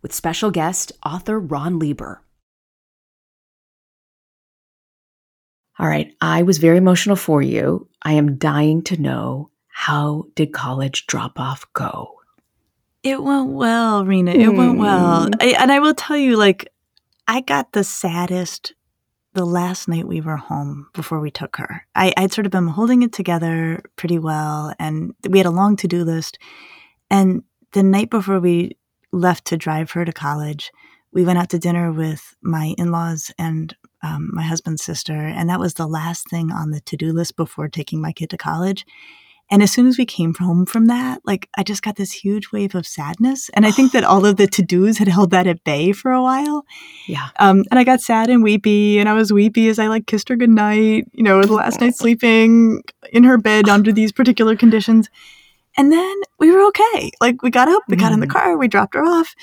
With special guest, author Ron Lieber. All right, I was very emotional for you. I am dying to know, how did college drop-off go? It went well, Rena. It went well. I will tell you, I got the saddest the last night we were home before we took her. I'd sort of been holding it together pretty well, and we had a long to-do list. And the night before we left to drive her to college, we went out to dinner with my in-laws and my husband's sister, and that was the last thing on the to-do list before taking my kid to college. And as soon as we came home from that, I just got this huge wave of sadness. And I think that all of the to-dos had held that at bay for a while. Yeah. And I got sad and weepy. And I was weepy as I kissed her goodnight, the last night sleeping in her bed under these particular conditions. And then we were okay. We got up, we got in the car, we dropped her off.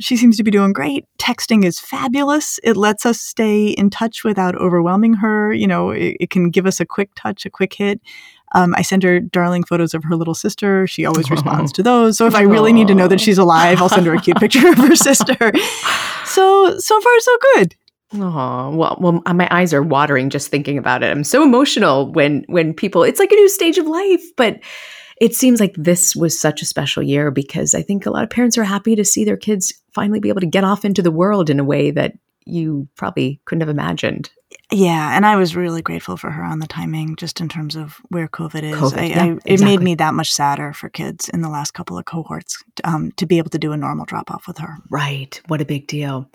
She seems to be doing great. Texting is fabulous. It lets us stay in touch without overwhelming her. It can give us a quick touch, a quick hit. I send her darling photos of her little sister. She always responds to those. So if I really need to know that she's alive, I'll send her a cute picture of her sister. So far, so good. Oh, well, my eyes are watering just thinking about it. I'm so emotional when people, it's like a new stage of life, but it seems like this was such a special year because I think a lot of parents are happy to see their kids finally be able to get off into the world in a way that you probably couldn't have imagined. Yeah. And I was really grateful for her on the timing, just in terms of where COVID is. It made me that much sadder for kids in the last couple of cohorts to be able to do a normal drop-off with her. Right. What a big deal.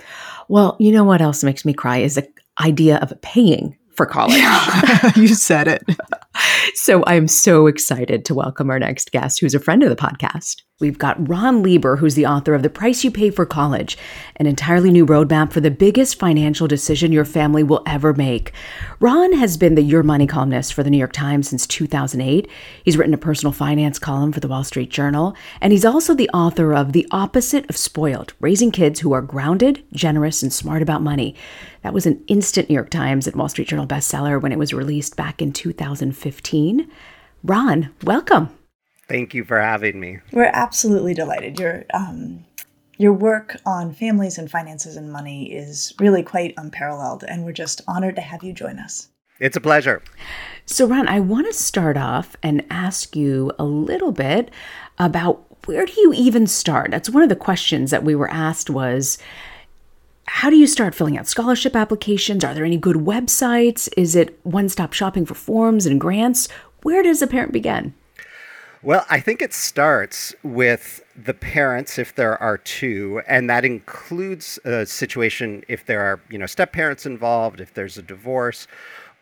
Well, you know what else makes me cry is the idea of paying for college. Yeah. You said it. So I'm so excited to welcome our next guest, who's a friend of the podcast. We've got Ron Lieber, who's the author of The Price You Pay for College, an entirely new roadmap for the biggest financial decision your family will ever make. Ron has been the Your Money columnist for The New York Times since 2008. He's written a personal finance column for The Wall Street Journal, and he's also the author of The Opposite of Spoiled, Raising Kids Who Are Grounded, Generous, and Smart About Money. That was an instant New York Times and Wall Street Journal bestseller when it was released back in 2015. Ron, welcome. Thank you for having me. We're absolutely delighted. Your work on families and finances and money is really quite unparalleled, and we're just honored to have you join us. It's a pleasure. So, Ron, I want to start off and ask you a little bit about, where do you even start? That's one of the questions that we were asked was, how do you start filling out scholarship applications? Are there any good websites? Is it one-stop shopping for forms and grants? Where does a parent begin? Well, I think it starts with the parents, if there are two, and that includes a situation if there are, step-parents involved, if there's a divorce,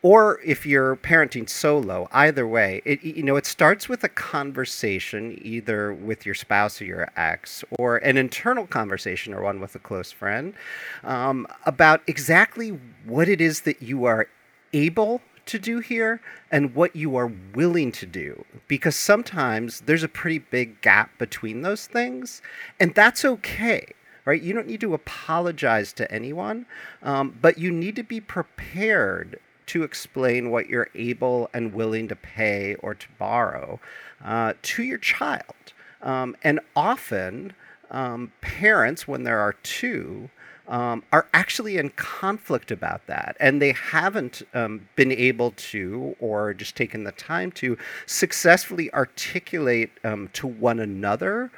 or if you're parenting solo. Either way, it starts with a conversation either with your spouse or your ex, or an internal conversation or one with a close friend, about exactly what it is that you are able to do here and what you are willing to do, because sometimes there's a pretty big gap between those things, and that's okay, right? You don't need to apologize to anyone, but you need to be prepared to explain what you're able and willing to pay or to borrow to your child. And often parents, when there are two, are actually in conflict about that, and they haven't been able to, or just taken the time to, successfully articulate to one another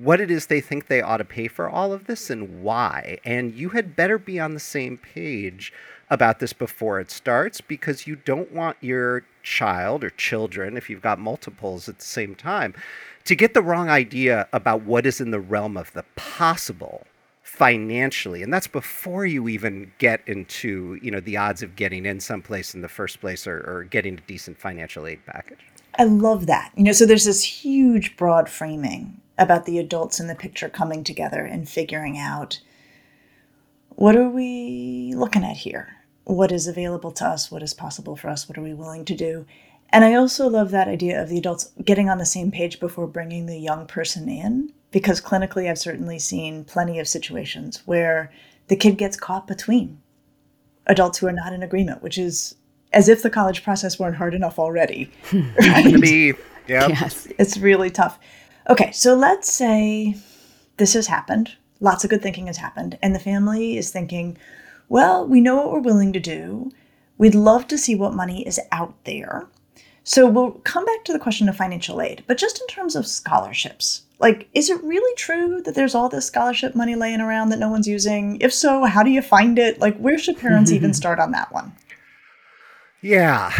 what it is they think they ought to pay for all of this and why. And you had better be on the same page about this before it starts, because you don't want your child or children, if you've got multiples at the same time, to get the wrong idea about what is in the realm of the possible financially. And that's before you even get into, you know, the odds of getting in someplace in the first place, or getting a decent financial aid package. I love that. You know, so there's this huge broad framing about the adults in the picture coming together and figuring out, what are we looking at here? What is available to us? What is possible for us? What are we willing to do? And I also love that idea of the adults getting on the same page before bringing the young person in, because clinically I've certainly seen plenty of situations where the kid gets caught between adults who are not in agreement, which is as if the college process weren't hard enough already. Right? Yes. It's really tough. Okay, so let's say this has happened. Lots of good thinking has happened. And the family is thinking, well, we know what we're willing to do. We'd love to see what money is out there. So we'll come back to the question of financial aid. But just in terms of scholarships, like, is it really true that there's all this scholarship money laying around that no one's using? If so, how do you find it? Like, where should parents even start on that one? Yeah.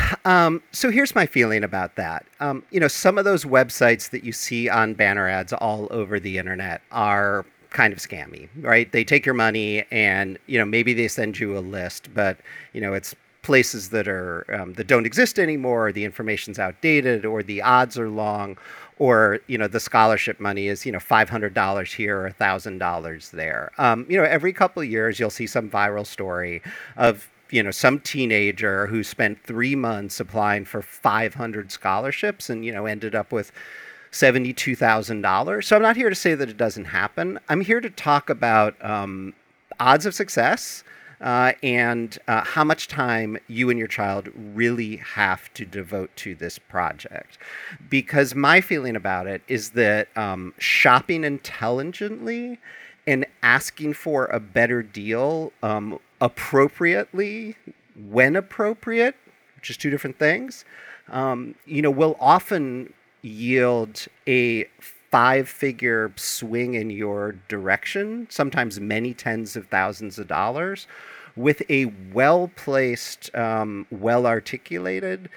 So here's my feeling about that. You know, some of those websites that you see on banner ads all over the internet are kind of scammy, right? They take your money and, you know, maybe they send you a list, but, you know, it's places that are that don't exist anymore, or the information's outdated, or the odds are long, or, you know, the scholarship money is, you know, $500 here or $1,000 there. You know, every couple of years you'll see some viral story of, you know, some teenager who spent 3 months applying for 500 scholarships and, you know, ended up with $72,000. So I'm not here to say that it doesn't happen. I'm here to talk about odds of success and how much time you and your child really have to devote to this project. Because my feeling about it is that shopping intelligently and asking for a better deal appropriately, when appropriate, which is two different things, you know, will often yield a five-figure swing in your direction, sometimes many tens of thousands of dollars, with a well-placed, well-articulated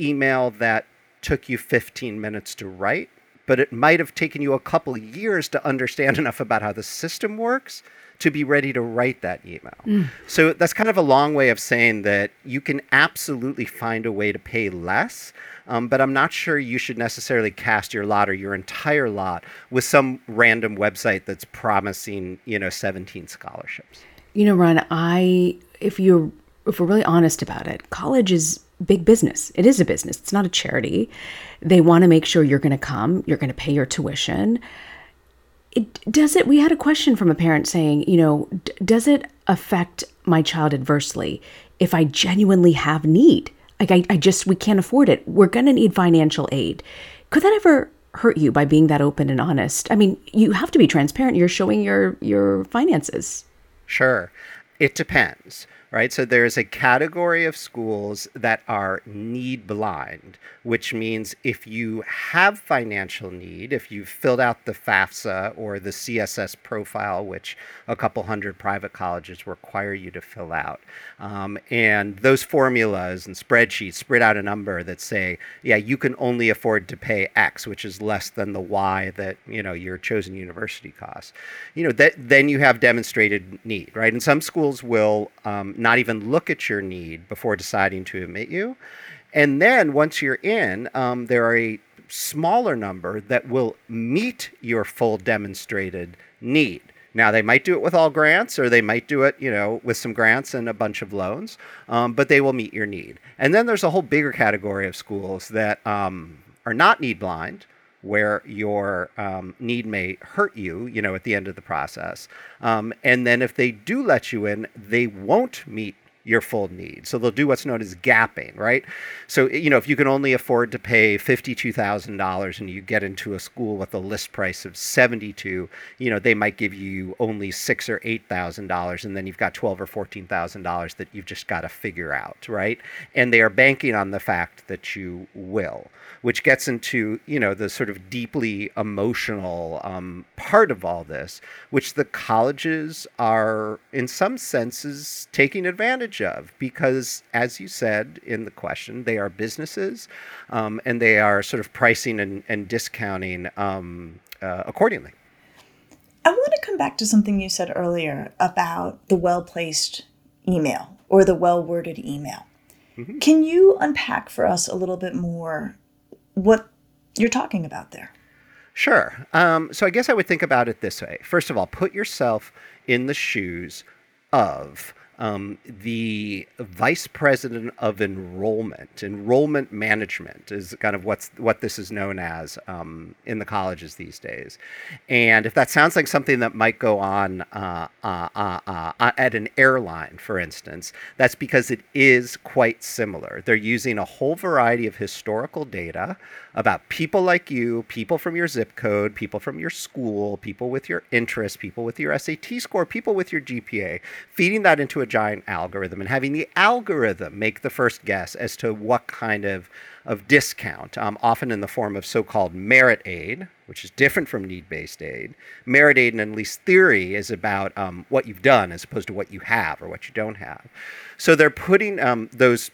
email that took you 15 minutes to write, but it might have taken you a couple years to understand enough about how the system works to be ready to write that email. So that's kind of a long way of saying that you can absolutely find a way to pay less, but I'm not sure you should necessarily cast your lot or your entire lot with some random website that's promising, you know, 17 scholarships. You know, Ron, if we're really honest about it, college is big business. It is a business. It's not a charity. They want to make sure you're going to come, you're going to pay your tuition. We had a question from a parent saying, you know, does it affect my child adversely if I genuinely have need? Like, we can't afford it. We're going to need financial aid. Could that ever hurt you by being that open and honest? I mean, you have to be transparent. You're showing your finances. Sure. It depends, right? So there is a category of schools that are need blind, which means if you have financial need, if you've filled out the FAFSA or the CSS profile, which a couple hundred private colleges require you to fill out, and those formulas and spreadsheets spit out a number that say, yeah, you can only afford to pay X, which is less than the Y that, you know, your chosen university costs. You know, then you have demonstrated need, right? And some schools will not even look at your need before deciding to admit you. And then once you're in, there are a smaller number that will meet your full demonstrated need. Now, they might do it with all grants, or they might do it, you know, with some grants and a bunch of loans, but they will meet your need. And then there's a whole bigger category of schools that are not need blind, where your need may hurt you, you know, at the end of the process. And then if they do let you in, they won't meet your full need. So they'll do what's known as gapping, right? So, you know, if you can only afford to pay $52,000 and you get into a school with a list price of $72,000, you know, they might give you only $6,000 or $8,000, and then you've got $12,000 or $14,000 that you've just got to figure out, right? And they are banking on the fact that you will, which gets into, you know, the sort of deeply emotional part of all this, which the colleges are, in some senses, taking advantage of, because as you said in the question, they are businesses, and they are sort of pricing and discounting accordingly. I want to come back to something you said earlier about the well-placed email or the well-worded email. Mm-hmm. Can you unpack for us a little bit more what you're talking about there? Sure. So I guess I would think about it this way. First of all, put yourself in the shoes of the vice president of enrollment. Enrollment management is kind of what this is known as in the colleges these days. And if that sounds like something that might go on at an airline, for instance, that's because it is quite similar. They're using a whole variety of historical data about people like you, people from your zip code, people from your school, people with your interests, people with your SAT score, people with your GPA, feeding that into a giant algorithm and having the algorithm make the first guess as to what kind of discount, often in the form of so-called merit aid, which is different from need-based aid. Merit aid, in at least theory, is about what you've done as opposed to what you have or what you don't have. So they're putting those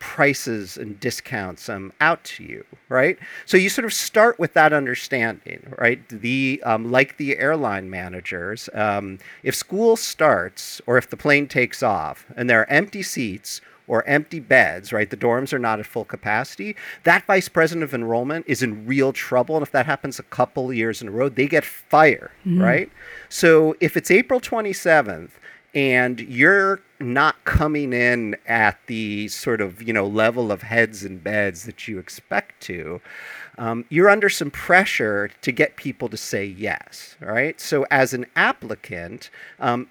prices and discounts out to you, right? So you sort of start with that understanding, right? Like the airline managers, if school starts or if the plane takes off and there are empty seats or empty beds, right? The dorms are not at full capacity. That vice president of enrollment is in real trouble. And if that happens a couple years in a row, they get fired, mm-hmm. right? So if it's April 27th and you're not coming in at the sort of, you know, level of heads and beds that you expect to, you're under some pressure to get people to say yes, right? So as an applicant,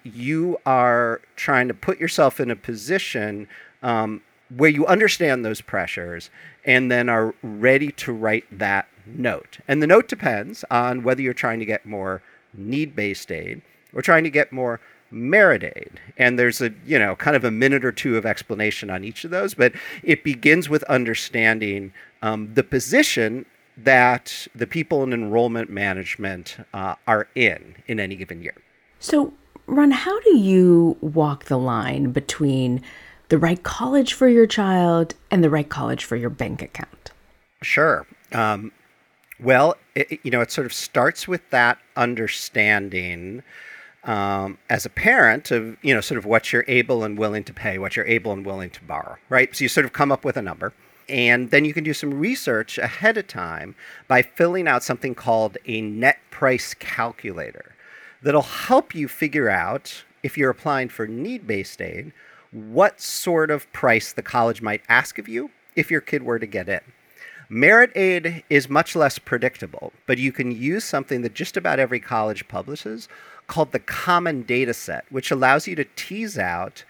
you are trying to put yourself in a position where you understand those pressures and then are ready to write that note. And the note depends on whether you're trying to get more need-based aid or trying to get more merit aid. And there's a, you know, kind of a minute or two of explanation on each of those, but it begins with understanding the position that the people in enrollment management are in any given year. So, Ron, how do you walk the line between the right college for your child and the right college for your bank account? Sure. Well, it sort of starts with that understanding as a parent of, you know, sort of what you're able and willing to pay, what you're able and willing to borrow, right? So you sort of come up with a number, and then you can do some research ahead of time by filling out something called a net price calculator that'll help you figure out, if you're applying for need-based aid, what sort of price the college might ask of you if your kid were to get in. Merit aid is much less predictable, but you can use something that just about every college publishes called the Common Data Set, which allows you to tease out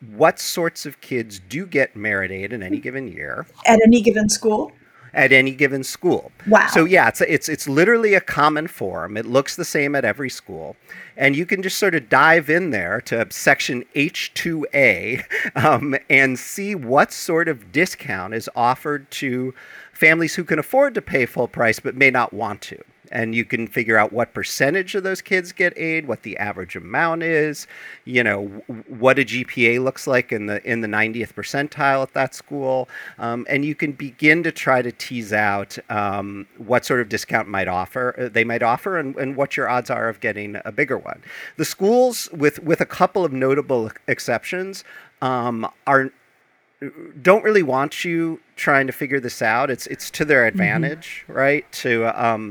what sorts of kids do get merit aid in any given year. At any given school? At any given school. Wow. So yeah, it's literally a common form. It looks the same at every school. And you can just sort of dive in there to section H2A and see what sort of discount is offered to families who can afford to pay full price but may not want to. And you can figure out what percentage of those kids get aid, what the average amount is, you know, what a GPA looks like in the 90th percentile at that school. And you can begin to try to tease out what sort of discount they might offer and what your odds are of getting a bigger one. The schools, with a couple of notable exceptions, don't really want you trying to figure this out. It's to their advantage, mm-hmm. right? To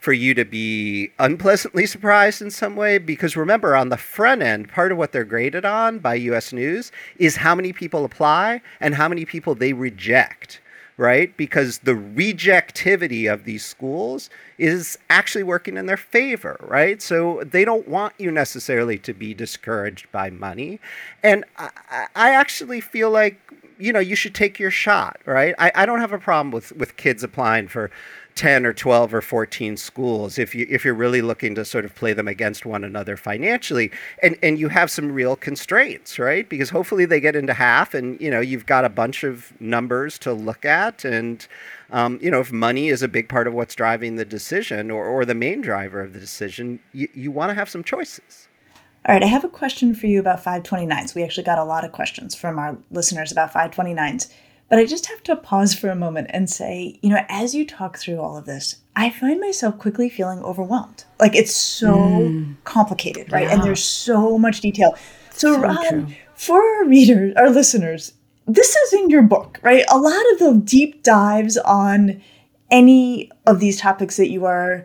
for you to be unpleasantly surprised in some way, because remember, on the front end, part of what they're graded on by U.S. News is how many people apply and how many people they reject, right? Because the rejectivity of these schools is actually working in their favor, right? So they don't want you necessarily to be discouraged by money. And I actually feel like, you know, you should take your shot, right? I don't have a problem with kids applying for 10 or 12 or 14 schools if you're really looking to sort of play them against one another financially, and you have some real constraints, right? Because hopefully they get into half, and, you know, you've got a bunch of numbers to look at, and, you know, if money is a big part of what's driving the decision or the main driver of the decision, you want to have some choices. All right, I have a question for you about 529s. We actually got a lot of questions from our listeners about 529s. But I just have to pause for a moment and say, you know, as you talk through all of this, I find myself quickly feeling overwhelmed. Like, it's so complicated, right? Yeah. And there's so much detail. So Ron, true. For our readers, our listeners, this is in your book, right? A lot of the deep dives on any of these topics that you are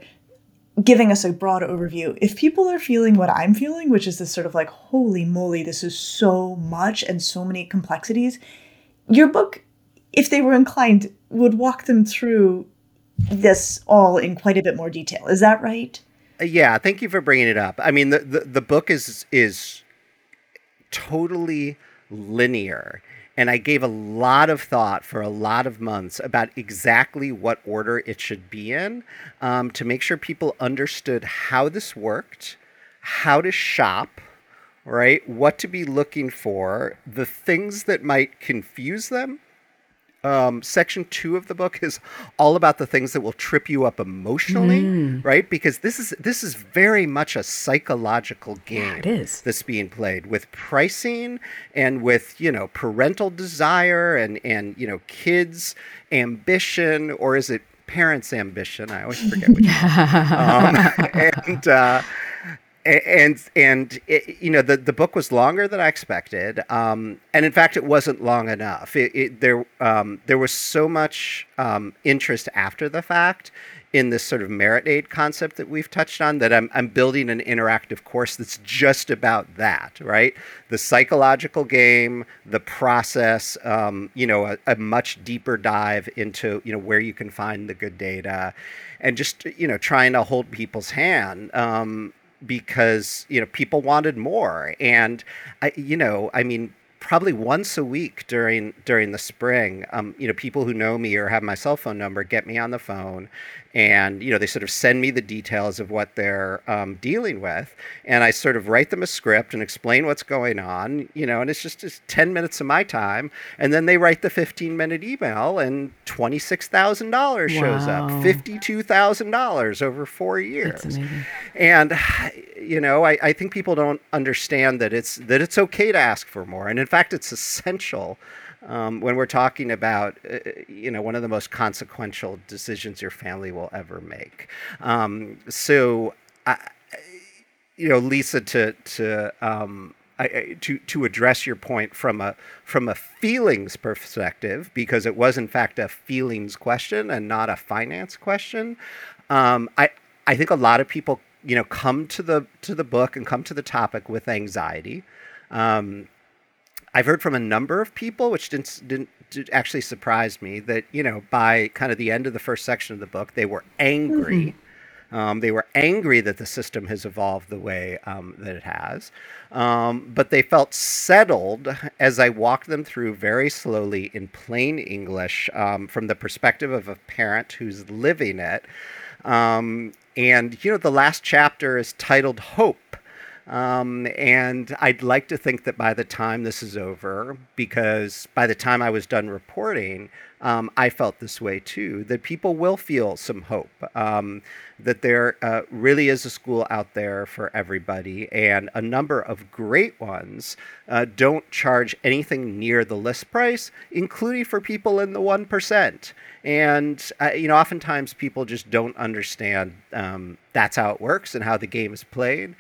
giving us a broad overview. If people are feeling what I'm feeling, which is this sort of like, holy moly, this is so much and so many complexities, your book, if they were inclined, would walk them through this all in quite a bit more detail. Is that right? Yeah. Thank you for bringing it up. I mean, the book is totally linear. And I gave a lot of thought for a lot of months about exactly what order it should be in, to make sure people understood how this worked, how to shop, right? What to be looking for, the things that might confuse them. Section 2 of the book is all about the things that will trip you up emotionally, right? Because this is very much a psychological game. Yeah, it is. That's being played with pricing and with, you know, parental desire and you know, kids' ambition, or is it parents' ambition? I always forget which And it, you know, the book was longer than I expected, and in fact, it wasn't long enough. There was so much interest after the fact in this sort of merit aid concept that we've touched on that I'm building an interactive course that's just about that, right? The psychological game, the process, you know, a much deeper dive into, you know, where you can find the good data, and just, you know, trying to hold people's hand. Because, you know, people wanted more. And, probably once a week during the spring, you know, people who know me or have my cell phone number get me on the phone, and, you know, they sort of send me the details of what they're dealing with. And I sort of write them a script and explain what's going on, you know, and it's just 10 minutes of my time. And then they write the 15-minute email, and $26,000 shows up, $52,000 over 4 years. That's amazing. And, you know, I think people don't understand that it's okay to ask for more. And in fact, it's essential when we're talking about, you know, one of the most consequential decisions your family will ever make. Lisa, to address your point from a feelings perspective, because it was in fact a feelings question and not a finance question. I think a lot of people, you know, come to the book and come to the topic with anxiety. I've heard from a number of people, which didn't actually surprise me, that, you know, by kind of the end of the first section of the book, they were angry. Mm-hmm. They were angry that the system has evolved the way that it has. But they felt settled as I walked them through very slowly in plain English, from the perspective of a parent who's living it. And, you know, the last chapter is titled Hope. And I'd like to think that by the time this is over, because by the time I was done reporting, I felt this way too, that people will feel some hope, that there really is a school out there for everybody, and a number of great ones don't charge anything near the list price, including for people in the 1%. And, you know, oftentimes people just don't understand that's how it works and how the game is played.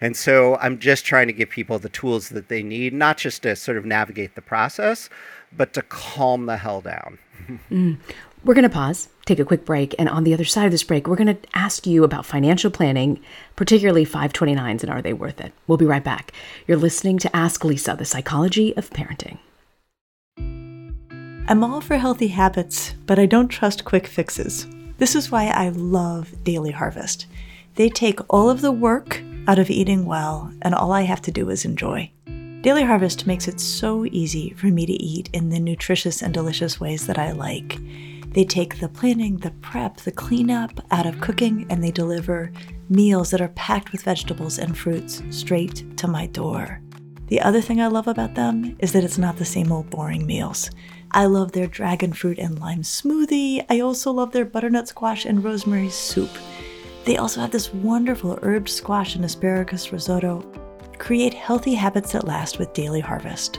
And so I'm just trying to give people the tools that they need, not just to sort of navigate the process, but to calm the hell down. We're going to pause, take a quick break, and on the other side of this break, we're going to ask you about financial planning, particularly 529s and are they worth it? We'll be right back. You're listening to Ask Lisa, the Psychology of Parenting. I'm all for healthy habits, but I don't trust quick fixes. This is why I love Daily Harvest. They take all of the work out of eating well, and all I have to do is enjoy. Daily Harvest makes it so easy for me to eat in the nutritious and delicious ways that I like. They take the planning, the prep, the cleanup out of cooking, and they deliver meals that are packed with vegetables and fruits straight to my door. The other thing I love about them is that it's not the same old boring meals. I love their dragon fruit and lime smoothie. I also love their butternut squash and rosemary soup. They also have this wonderful herb squash and asparagus risotto. Create healthy habits that last with Daily Harvest.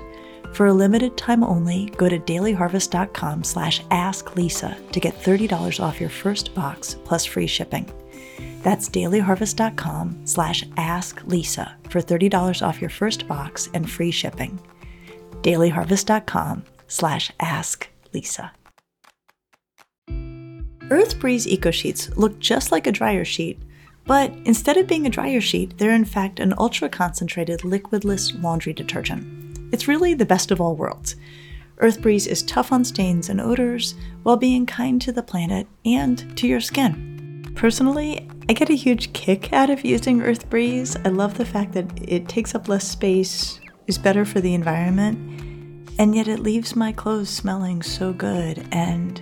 For a limited time only, go to dailyharvest.com/asklisa to get $30 off your first box plus free shipping. That's dailyharvest.com/asklisa for $30 off your first box and free shipping. dailyharvest.com/asklisa. EarthBreeze Eco Sheets look just like a dryer sheet, but instead of being a dryer sheet, they're in fact an ultra-concentrated liquidless laundry detergent. It's really the best of all worlds. EarthBreeze is tough on stains and odors while being kind to the planet and to your skin. Personally, I get a huge kick out of using EarthBreeze. I love the fact that it takes up less space, is better for the environment, and yet it leaves my clothes smelling so good and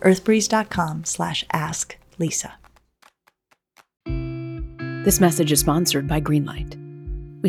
earthbreeze.com/asklisa. This message is sponsored by Greenlight. We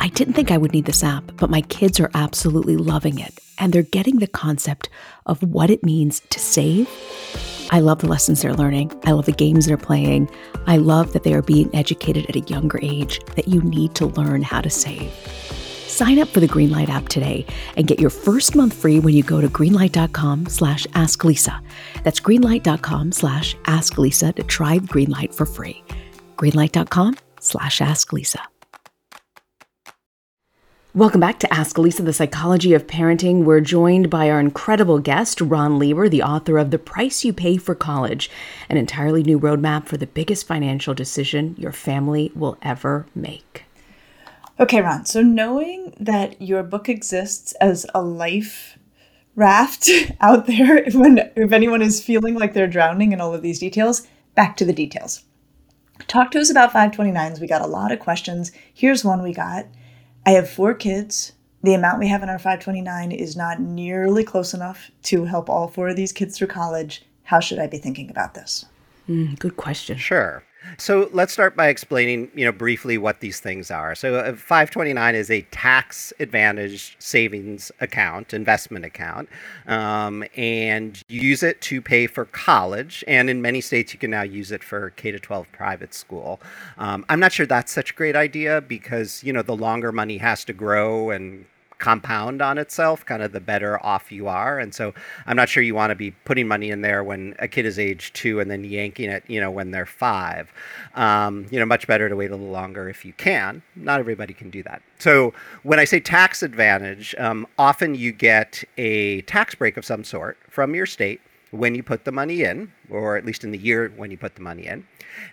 I didn't think I would need this app, but my kids are absolutely loving it, and they're getting the concept of what it means to save. I love the lessons they're learning. I love the games they're playing. I love that they are being educated at a younger age that you need to learn how to save. Sign up for the Greenlight app today and get your first month free when you go to greenlight.com/asklisa. That's greenlight.com/asklisa to try Greenlight for free. greenlight.com/asklisa. Welcome back to Ask Lisa, the Psychology of Parenting. We're joined by our incredible guest, Ron Lieber, the author of The Price You Pay for College, an entirely new roadmap for the biggest financial decision your family will ever make. Okay, Ron, so knowing that your book exists as a life raft out there, if anyone is feeling like they're drowning in all of these details, back to the details. Talk to us about 529s. We got a lot of questions. Here's one we got. I have 4 kids. The amount we have in our 529 is not nearly close enough to help all 4 of these kids through college. How should I be thinking about this? Good question. Sure. So let's start by explaining, briefly what these things are. So a 529 is a tax-advantaged savings account, investment account, and you use it to pay for college. And in many states, you can now use it for K-12 private school. I'm not sure that's such a great idea because, the longer money has to grow and compound on itself, kind of the better off you are. And so I'm not sure you want to be putting money in there when a kid is age 2 and then yanking it, when they're 5. Much better to wait a little longer if you can. Not everybody can do that. So when I say tax advantage, often you get a tax break of some sort from your state when you put the money in, or at least in the year when you put the money in.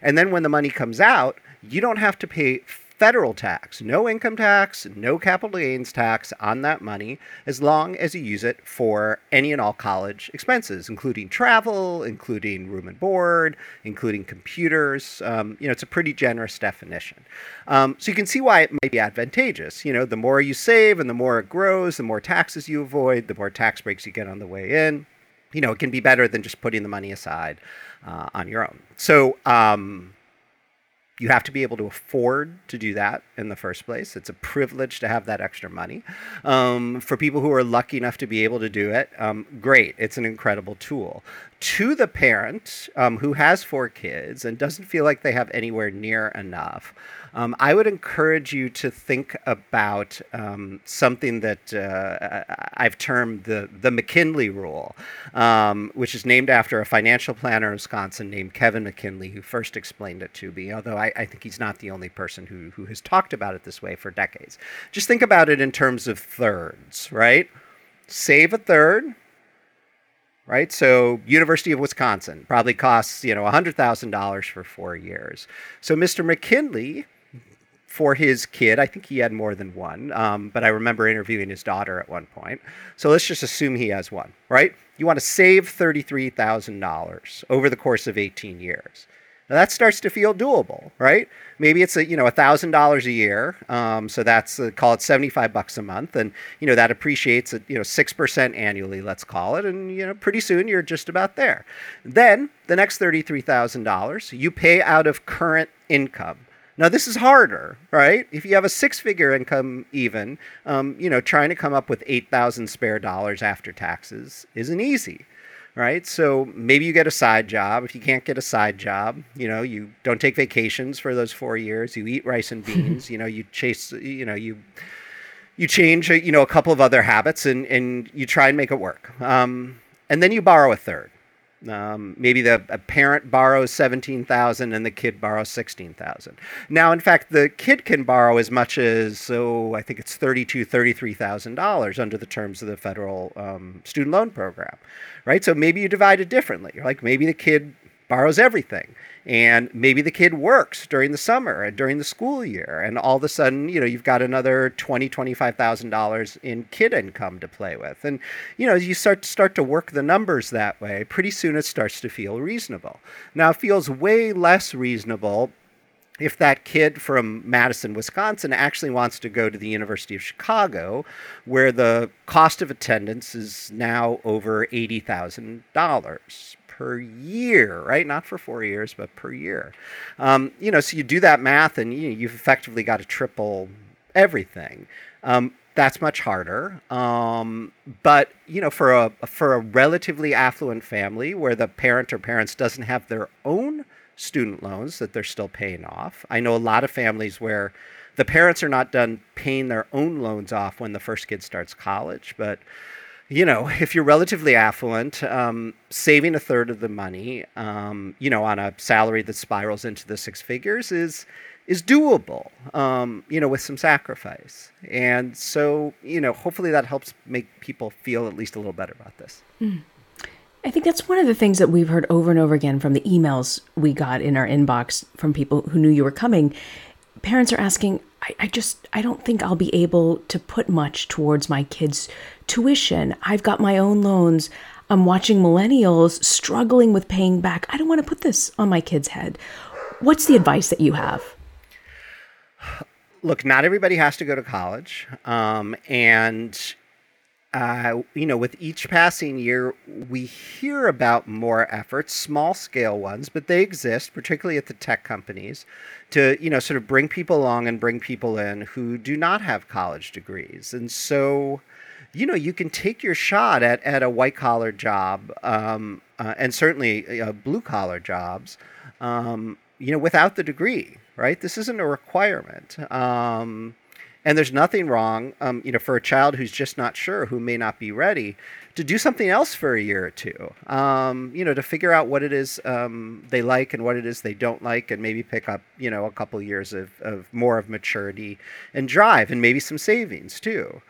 And then when the money comes out, you don't have to pay federal tax, no income tax, no capital gains tax on that money, as long as you use it for any and all college expenses, including travel, including room and board, including computers. It's a pretty generous definition. So you can see why it might be advantageous. The more you save and the more it grows, the more taxes you avoid, the more tax breaks you get on the way in. It can be better than just putting the money aside on your own. So you have to be able to afford to do that in the first place. It's a privilege to have that extra money. For people who are lucky enough to be able to do it, great. It's an incredible tool. To the parent who has four kids and doesn't feel like they have anywhere near enough, I would encourage you to think about something that I've termed the McKinley rule, which is named after a financial planner in Wisconsin named Kevin McKinley, who first explained it to me, although I think he's not the only person who has talked about it this way for decades. Just think about it in terms of thirds, right? Save a third. Right. So University of Wisconsin probably costs, $100,000 for 4 years. So Mr. McKinley, for his kid, I think he had more than one, but I remember interviewing his daughter at one point. So let's just assume he has one, right? You want to save $33,000 over the course of 18 years. Now that starts to feel doable, right? Maybe it's $1,000 a year, so that's call it $75 a month, and that appreciates at 6% annually, let's call it, and pretty soon you're just about there. Then the next $33,000 you pay out of current income. Now this is harder, right? If you have a six-figure income, even trying to come up with $8,000 spare dollars after taxes isn't easy. Right. So maybe you get a side job. If you can't get a side job, you don't take vacations for those 4 years. You eat rice and beans, you chase, you change, a couple of other habits and you try and make it work. And then you borrow a third. Maybe a parent borrows $17,000 and the kid borrows $16,000. Now, in fact, the kid can borrow as much as, I think it's $33,000 under the terms of the federal student loan program, right? So maybe you divide it differently. You're like, maybe the kid borrows everything, and maybe the kid works during the summer and during the school year, and all of a sudden, you've got another $25,000 in kid income to play with, and you start to work the numbers that way. Pretty soon, it starts to feel reasonable. Now, it feels way less reasonable if that kid from Madison, Wisconsin actually wants to go to the University of Chicago, where the cost of attendance is now over $80,000. Per year, right? Not for 4 years, but per year. So you do that math and you've effectively got to triple everything. That's much harder. But, for a relatively affluent family where the parent or parents doesn't have their own student loans that they're still paying off. I know a lot of families where the parents are not done paying their own loans off when the first kid starts college, but if you're relatively affluent, saving a third of the money, on a salary that spirals into the six figures is doable, with some sacrifice. And so, hopefully that helps make people feel at least a little better about this. Mm. I think that's one of the things that we've heard over and over again from the emails we got in our inbox from people who knew you were coming. Parents are asking, I don't think I'll be able to put much towards my kids' tuition. I've got my own loans. I'm watching millennials struggling with paying back. I don't want to put this on my kid's head. What's the advice that you have? Look, not everybody has to go to college. With each passing year, we hear about more efforts, small scale ones, but they exist, particularly at the tech companies, to, sort of bring people along and bring people in who do not have college degrees. And so, you can take your shot at a white collar job, and certainly blue collar jobs, without the degree, right? This isn't a requirement. And there's nothing wrong, for a child who's just not sure, who may not be ready, to do something else for a year or two, to figure out what it is they like and what it is they don't like, and maybe pick up, a couple years of more of maturity and drive, and maybe some savings too.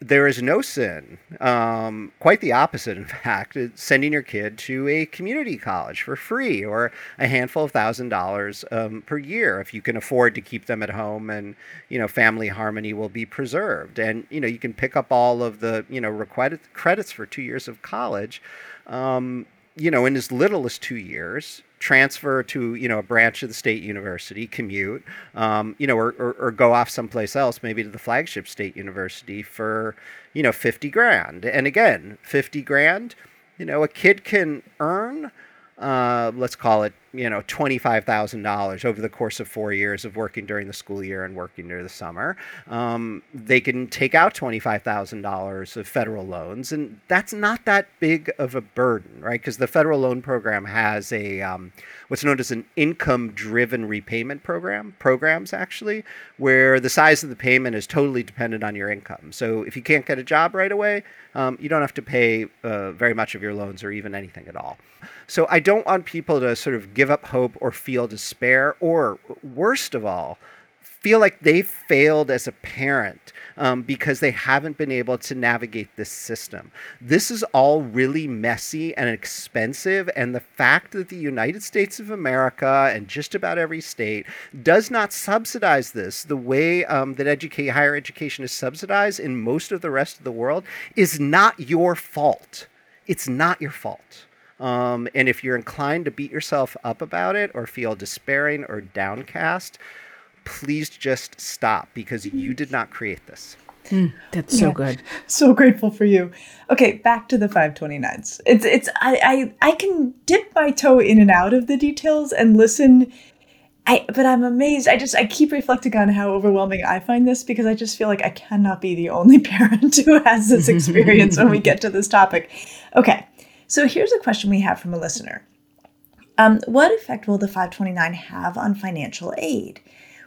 There is no sin. Quite the opposite, in fact. It's sending your kid to a community college for free or a handful of $1,000 per year if you can afford to keep them at home, and, you know, family harmony will be preserved. And, you know, you can pick up all of the, you know, required credits for 2 years of college, you know, in as little as 2 years, transfer to, you know, a branch of the state university, commute, you know, or go off someplace else, maybe to the flagship state university for, you know, $50,000. And again, $50,000, you know, a kid can earn, let's call it, you know, $25,000 over the course of 4 years of working during the school year and working during the summer. They can take out $25,000 of federal loans, and that's not that big of a burden, right? Because the federal loan program has a what's known as an income-driven repayment programs actually, where the size of the payment is totally dependent on your income. So if you can't get a job right away, you don't have to pay very much of your loans or even anything at all. So I don't want people to sort of give up hope or feel despair, or worst of all, feel like they've failed as a parent because they haven't been able to navigate this system. This is all really messy and expensive, and the fact that the United States of America and just about every state does not subsidize this the way that higher education is subsidized in most of the rest of the world is not your fault. It's not your fault. And if you're inclined to beat yourself up about it or feel despairing or downcast, please just stop, because you did not create this. That's so good. So grateful for you. Okay, back to the 529s. I can dip my toe in and out of the details and listen, but I'm amazed. I keep reflecting on how overwhelming I find this, because I just feel like I cannot be the only parent who has this experience when we get to this topic. Okay. So here's a question we have from a listener. What effect will the 529 have on financial aid?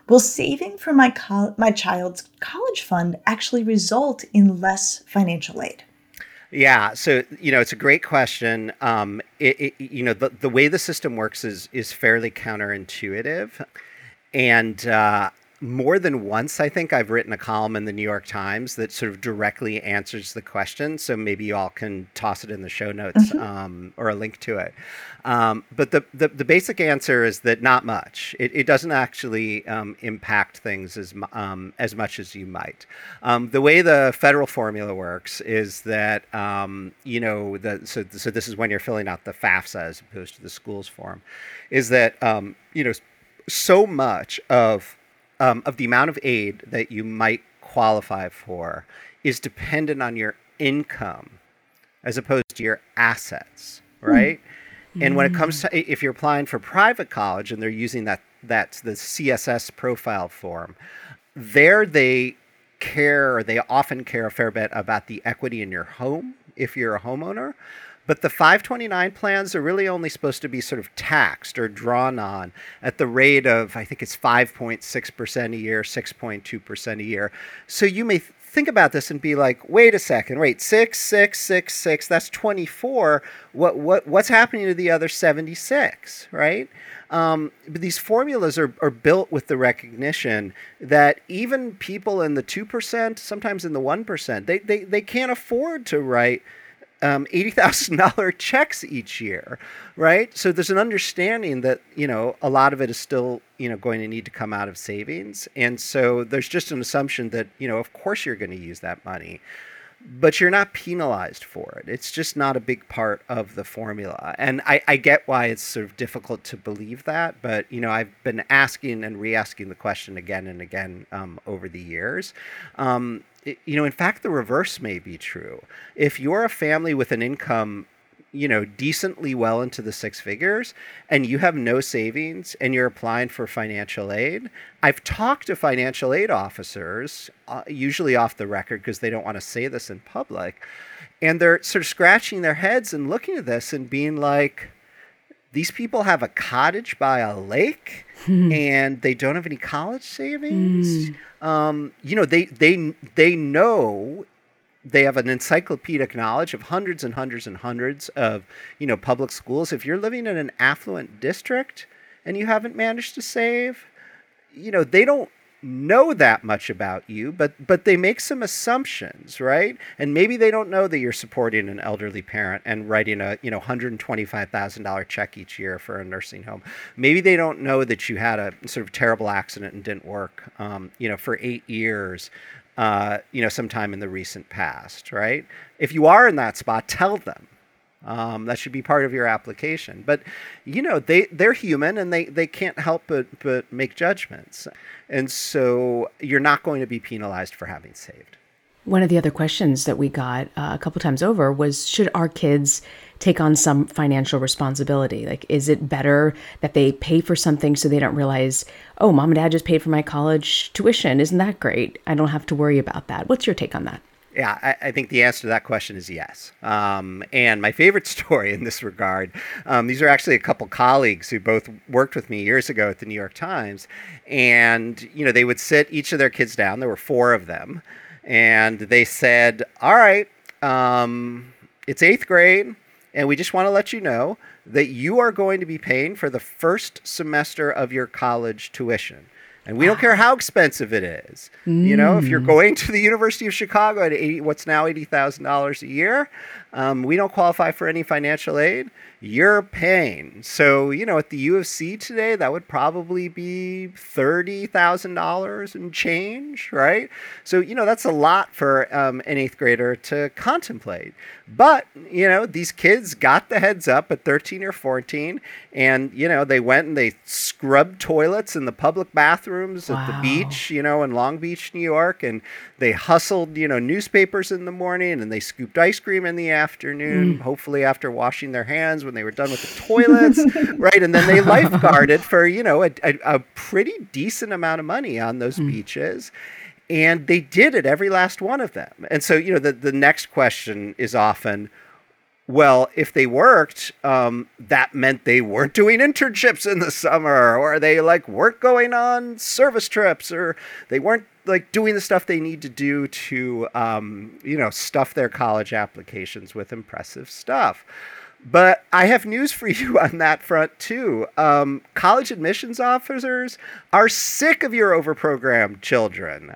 Will saving for my child's college fund actually result in less financial aid? Yeah, so, you know, it's a great question. You know, the way the system works is fairly counterintuitive. And more than once, I think I've written a column in the New York Times that sort of directly answers the question. So maybe you all can toss it in the show notes or a link to it. But the basic answer is that not much. It doesn't actually impact things as much as you might. The way the federal formula works is that, you know, so this is when you're filling out the FAFSA as opposed to the schools form, is that, you know, so much of the amount of aid that you might qualify for is dependent on your income as opposed to your assets, right? Mm-hmm. And when it comes to, if you're applying for private college and they're using that's the CSS profile form, there they often care a fair bit about the equity in your home if you're a homeowner. But the 529 plans are really only supposed to be sort of taxed or drawn on at the rate of, I think it's 5.6% a year, 6.2% a year. So you may think about this and be like, wait a second, wait, 6, that's 24. What's happening to the other 76, right? But these formulas are built with the recognition that even people in the 2%, sometimes in the 1%, they can't afford to write $80,000 checks each year, right? So there's an understanding that, you know, a lot of it is still, you know, going to need to come out of savings. And so there's just an assumption that, you know, of course you're going to use that money, but you're not penalized for it. It's just not a big part of the formula. And I get why it's sort of difficult to believe that, but, you know, I've been asking and re-asking the question again and again over the years. You know, in fact, the reverse may be true. If you're a family with an income, you know, decently well into the six figures, and you have no savings and you're applying for financial aid, I've talked to financial aid officers, usually off the record because they don't want to say this in public, and they're sort of scratching their heads and looking at this and being like, these people have a cottage by a lake and they don't have any college savings. You know, they know they have an encyclopedic knowledge of hundreds and hundreds and hundreds of, you know, public schools. If you're living in an affluent district and you haven't managed to save, you know, they don't know that much about you, but they make some assumptions, right? And maybe they don't know that you're supporting an elderly parent and writing a, you know, $125,000 check each year for a nursing home. Maybe they don't know that you had a sort of terrible accident and didn't work, you know, for 8 years, you know, sometime in the recent past, right? If you are in that spot, tell them. That should be part of your application. But, you know, they're human and they can't help but make judgments. And so you're not going to be penalized for having saved. One of the other questions that we got a couple times over was, should our kids take on some financial responsibility? Like, is it better that they pay for something so they don't realize, oh, mom and dad just paid for my college tuition. Isn't that great? I don't have to worry about that. What's your take on that? Yeah, I think the answer to that question is yes. And my favorite story in this regard, these are actually a couple colleagues who both worked with me years ago at the New York Times. And, you know, they would sit each of their kids down. There were four of them. And they said, all right, it's 8th grade. And we just want to let you know that you are going to be paying for the first semester of your college tuition. And we don't care how expensive it is. You know, if you're going to the University of Chicago at what's now $80,000 a year, we don't qualify for any financial aid. You're paying. So, you know, at the U of C today, that would probably be $30,000 and change, right? So, you know, that's a lot for an 8th grader to contemplate. But, you know, these kids got the heads up at 13 or 14, and, you know, they went and they scrubbed toilets in the public bathrooms at the beach, you know, in Long Beach, New York, and they hustled, you know, newspapers in the morning, and they scooped ice cream in the afternoon, hopefully after washing their hands when they were done with the toilets, right? And then they lifeguarded for, you know, a pretty decent amount of money on those beaches. And they did it, every last one of them. And so, you know, the next question is often, well, if they worked, that meant they weren't doing internships in the summer, or they like weren't going on service trips, or they weren't like doing the stuff they need to do to, you know, stuff their college applications with impressive stuff. But I have news for you on that front, too. College admissions officers are sick of your overprogrammed children.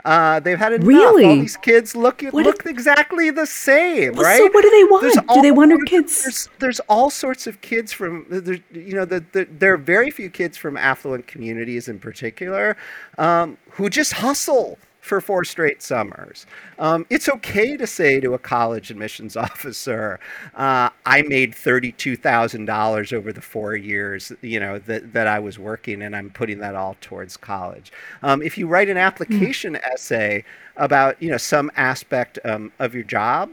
They've had enough. Really? All these kids look exactly the same, well, right? So what do they want? Do they want our kids? There's all sorts of kids from, you know, there are very few kids from affluent communities in particular who just hustle for 4 straight summers. It's okay to say to a college admissions officer, I made $32,000 over the 4 years, you know, that I was working, and I'm putting that all towards college. If you write an application essay about, you know, some aspect of your job,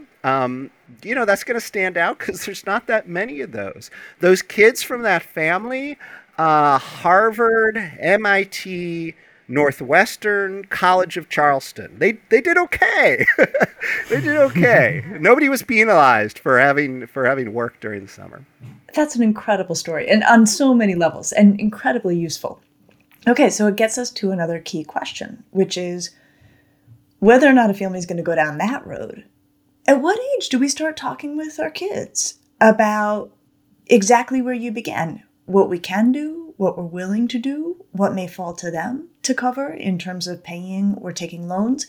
you know, that's going to stand out because there's not that many of those. Those kids from that family, Harvard, MIT, Northwestern, College of Charleston. They did okay. They did okay. Nobody was penalized for having worked during the summer. That's an incredible story, and on so many levels, and incredibly useful. Okay, so it gets us to another key question, which is whether or not a family is going to go down that road. At what age do we start talking with our kids about exactly where you began, what we can do, what we're willing to do, what may fall to them to cover in terms of paying or taking loans?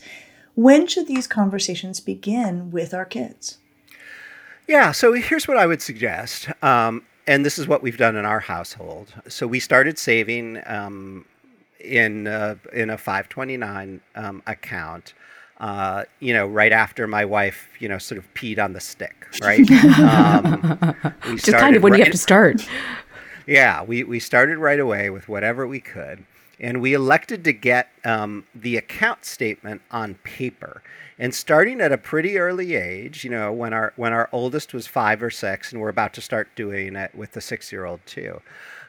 When should these conversations begin with our kids? Yeah, so here's what I would suggest. And this is what we've done in our household. So we started saving in a 529 account, you know, right after my wife, you know, sort of peed on the stick, right? Just kind of when you have to start. Yeah, we started right away with whatever we could, and we elected to get the account statement on paper. And starting at a pretty early age, you know, when our oldest was 5 or 6, and we're about to start doing it with the 6-year-old too,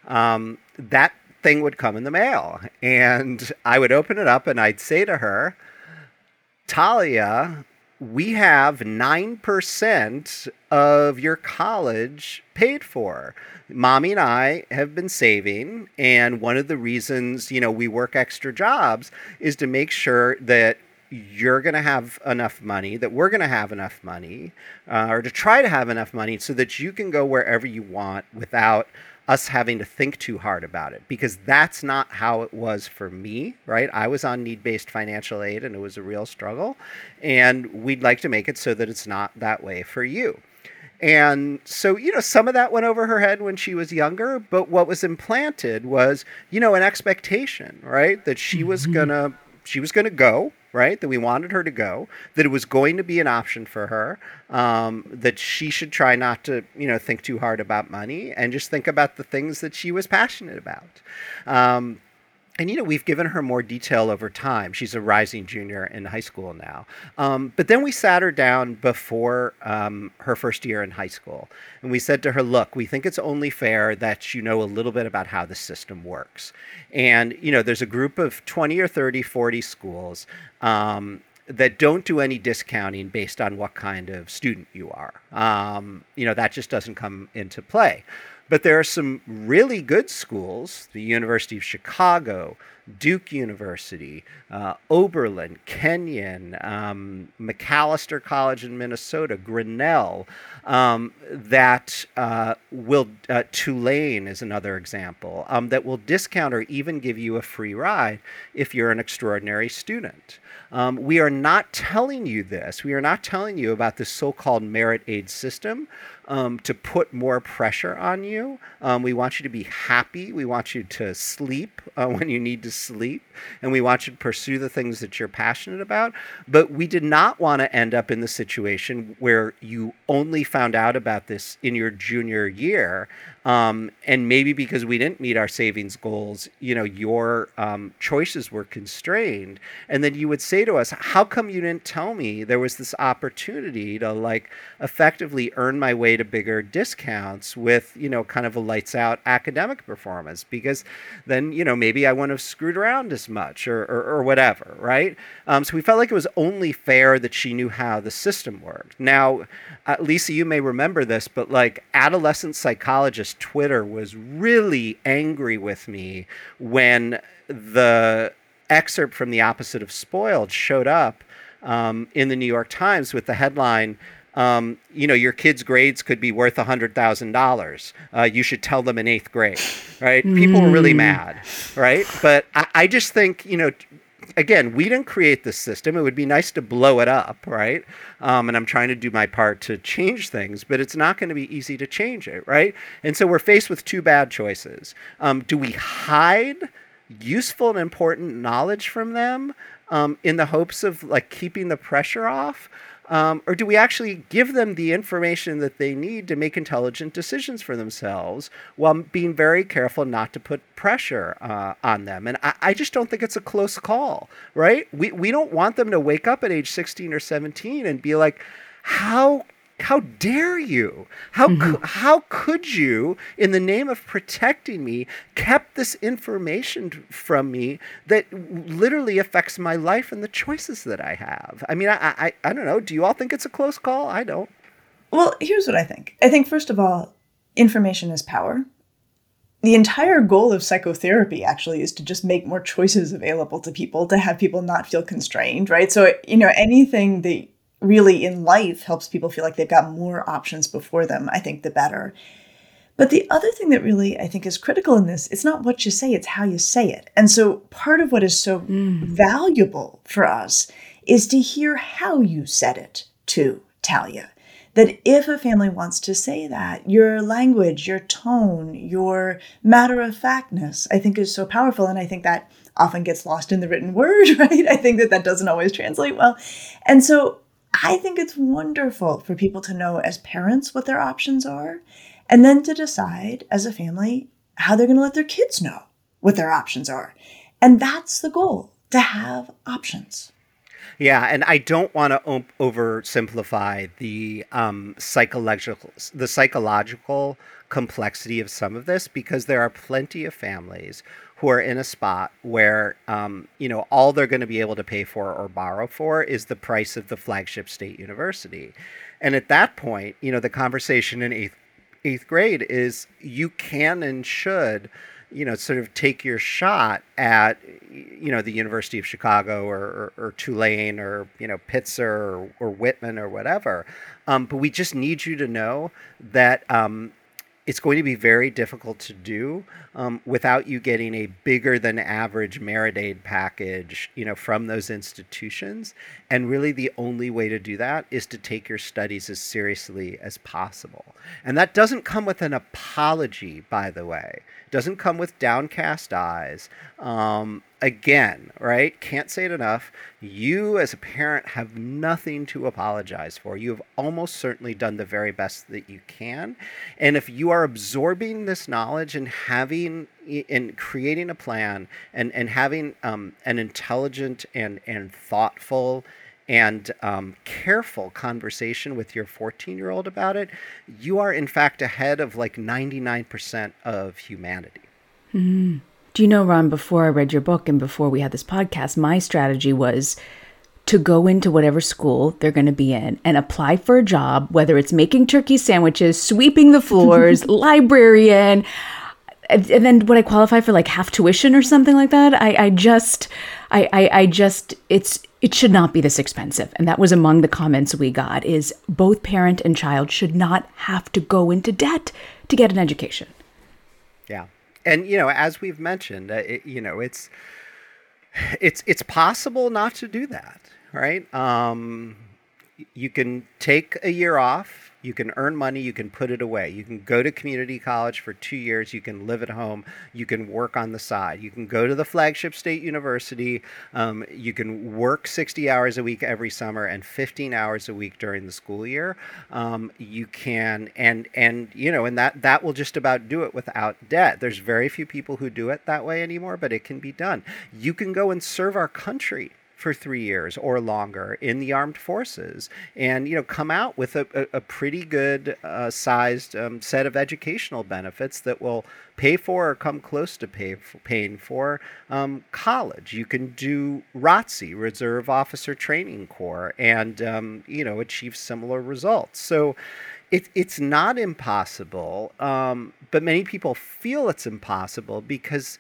that thing would come in the mail, and I would open it up, and I'd say to her, Talia, we have 9% of your college paid for. Mommy and I have been saving, and one of the reasons, you know, we work extra jobs is to make sure that you're going to have enough money, that we're going to have enough money, or to try to have enough money so that you can go wherever you want without us having to think too hard about it, because that's not how it was for me, right? I was on need-based financial aid and it was a real struggle, and we'd like to make it so that it's not that way for you. And so, you know, some of that went over her head when she was younger, but what was implanted was, you know, an expectation, right? That she was gonna, go, right? That we wanted her to go, that it was going to be an option for her, that she should try not to, you know, think too hard about money and just think about the things that she was passionate about. And, you know, we've given her more detail over time. She's a rising junior in high school now. But then we sat her down before her first year in high school. And we said to her, look, we think it's only fair that you know a little bit about how the system works. And, you know, there's a group of 20 or 30, 40 schools that don't do any discounting based on what kind of student you are. You know, that just doesn't come into play. But there are some really good schools, the University of Chicago, Duke University, Oberlin, Kenyon, Macalester College in Minnesota, Grinnell, that will, Tulane is another example, that will discount or even give you a free ride if you're an extraordinary student. We are not telling you this. We are not telling you about this so-called merit aid system to put more pressure on you. We want you to be happy. We want you to sleep when you need to sleep, and we want you to pursue the things that you're passionate about. But we did not want to end up in the situation where you only found out about this in your junior year, and maybe because we didn't meet our savings goals, you know, your choices were constrained. And then you would say to us, how come you didn't tell me there was this opportunity to, like, effectively earn my way to bigger discounts with, you know, kind of a lights out academic performance? Because then, you know, maybe I wouldn't have screwed around as much or whatever, right? So we felt like it was only fair that she knew how the system worked. Now, Lisa, you may remember this, but like adolescent psychologist Twitter was really angry with me when the excerpt from The Opposite of Spoiled showed up in the New York Times with the headline, you know, your kid's grades could be worth $100,000. You should tell them in eighth grade, right? People were really mad, right? But I just think, you know, again, we didn't create this system. It would be nice to blow it up, right? And I'm trying to do my part to change things, but it's not going to be easy to change it, right? And so we're faced with two bad choices. Do we hide useful and important knowledge from them in the hopes of, like, keeping the pressure off? Or do we actually give them the information that they need to make intelligent decisions for themselves while being very careful not to put pressure on them? And I just don't think it's a close call, right? We don't want them to wake up at age 16 or 17 and be like, how dare you? How could you, in the name of protecting me, kept this information from me that literally affects my life and the choices that I have? I mean, I don't know. Do you all think it's a close call? I don't. Well, here's what I think. I think, first of all, information is power. The entire goal of psychotherapy actually is to just make more choices available to people, to have people not feel constrained, right? So, you know, anything that really in life helps people feel like they've got more options before them, I think the better. But the other thing that really I think is critical in this, it's not what you say, it's how you say it. And so part of what is so valuable for us is to hear how you said it to Talia. That if a family wants to say that, your language, your tone, your matter-of-factness, I think is so powerful. And I think that often gets lost in the written word, right? I think that doesn't always translate well. And so I think it's wonderful for people to know as parents what their options are, and then to decide as a family how they're going to let their kids know what their options are. And that's the goal, to have options. Yeah, and I don't want to oversimplify the psychological complexity of some of this, because there are plenty of families who are in a spot where, you know, all they're going to be able to pay for or borrow for is the price of the flagship state university. And at that point, you know, the conversation in eighth grade is you can and should, you know, sort of take your shot at, you know, the University of Chicago or Tulane or, you know, Pitzer or Whitman or whatever. But we just need you to know that it's going to be very difficult to do without you getting a bigger than average merit aid package, you know, from those institutions. And really the only way to do that is to take your studies as seriously as possible. And that doesn't come with an apology, by the way. Doesn't come with downcast eyes. Again, right? Can't say it enough. You as a parent have nothing to apologize for. You have almost certainly done the very best that you can. And if you are absorbing this knowledge and having and creating a plan and having an intelligent and thoughtful and careful conversation with your 14-year-old about it, you are in fact ahead of like 99% of humanity. Mm-hmm. Do you know, Ron, before I read your book and before we had this podcast, my strategy was to go into whatever school they're going to be in and apply for a job, whether it's making turkey sandwiches, sweeping the floors, librarian, and then would I qualify for like half tuition or something like that? It should not be this expensive. And that was among the comments we got, is both parent and child should not have to go into debt to get an education. Yeah. And, you know, as we've mentioned, it's possible not to do that, right? You can take a year off, you can earn money, you can put it away. You can go to community college for 2 years, you can live at home, you can work on the side. You can go to the flagship state university, you can work 60 hours a week every summer and 15 hours a week during the school year. You can, and that will just about do it without debt. There's very few people who do it that way anymore, but it can be done. You can go and serve our country for 3 years or longer in the armed forces and, you know, come out with a pretty good sized set of educational benefits that will pay for or come close to paying for college. You can do ROTC, Reserve Officer Training Corps, and, achieve similar results. So it's not impossible, but many people feel it's impossible because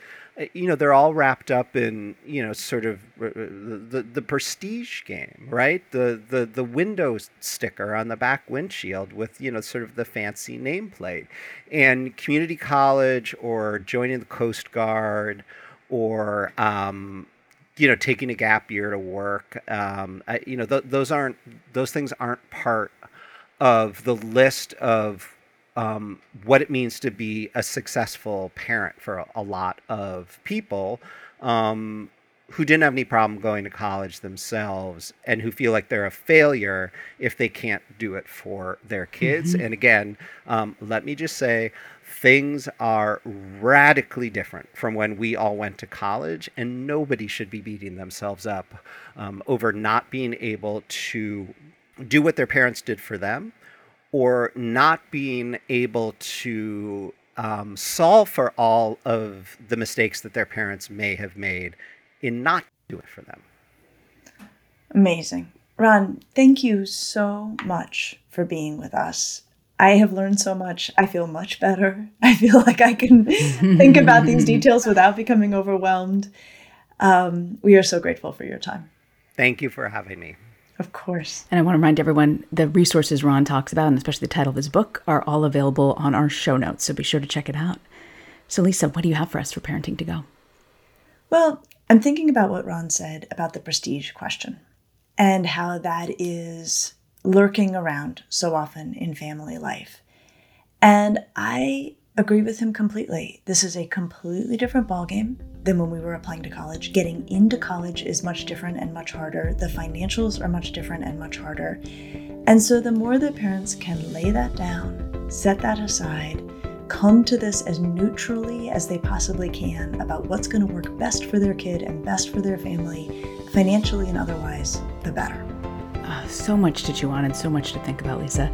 they're all wrapped up in, sort of the prestige game, right? The window sticker on the back windshield with, sort of the fancy nameplate. And community college or joining the Coast Guard or, taking a gap year to work, those things aren't part of the list of what it means to be a successful parent for a lot of people who didn't have any problem going to college themselves and who feel like they're a failure if they can't do it for their kids. Mm-hmm. And again, let me just say, things are radically different from when we all went to college, and nobody should be beating themselves up over not being able to do what their parents did for them, or not being able to solve for all of the mistakes that their parents may have made in not doing it for them. Amazing. Ron, thank you so much for being with us. I have learned so much. I feel much better. I feel like I can think about these details without becoming overwhelmed. We are so grateful for your time. Thank you for having me. Of course. And I want to remind everyone, the resources Ron talks about, and especially the title of his book, are all available on our show notes. So be sure to check it out. So Lisa, what do you have for us for Parenting to Go? Well, I'm thinking about what Ron said about the prestige question and how that is lurking around so often in family life. And I agree with him completely. This is a completely different ballgame than when we were applying to college. Getting into college is much different and much harder. The financials are much different and much harder. And so the more that parents can lay that down, set that aside, come to this as neutrally as they possibly can about what's going to work best for their kid and best for their family, financially and otherwise, the better. So much to chew on and so much to think about, Lisa.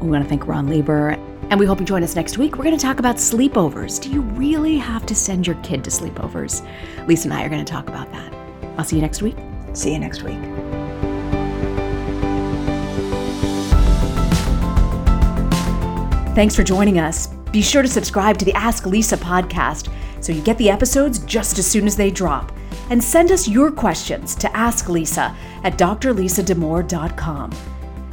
We want to thank Ron Lieber. And we hope you join us next week. We're going to talk about sleepovers. Do you really have to send your kid to sleepovers? Lisa and I are going to talk about that. I'll see you next week. See you next week. Thanks for joining us. Be sure to subscribe to the Ask Lisa podcast so you get the episodes just as soon as they drop. And send us your questions to asklisa@drlisadamour.com.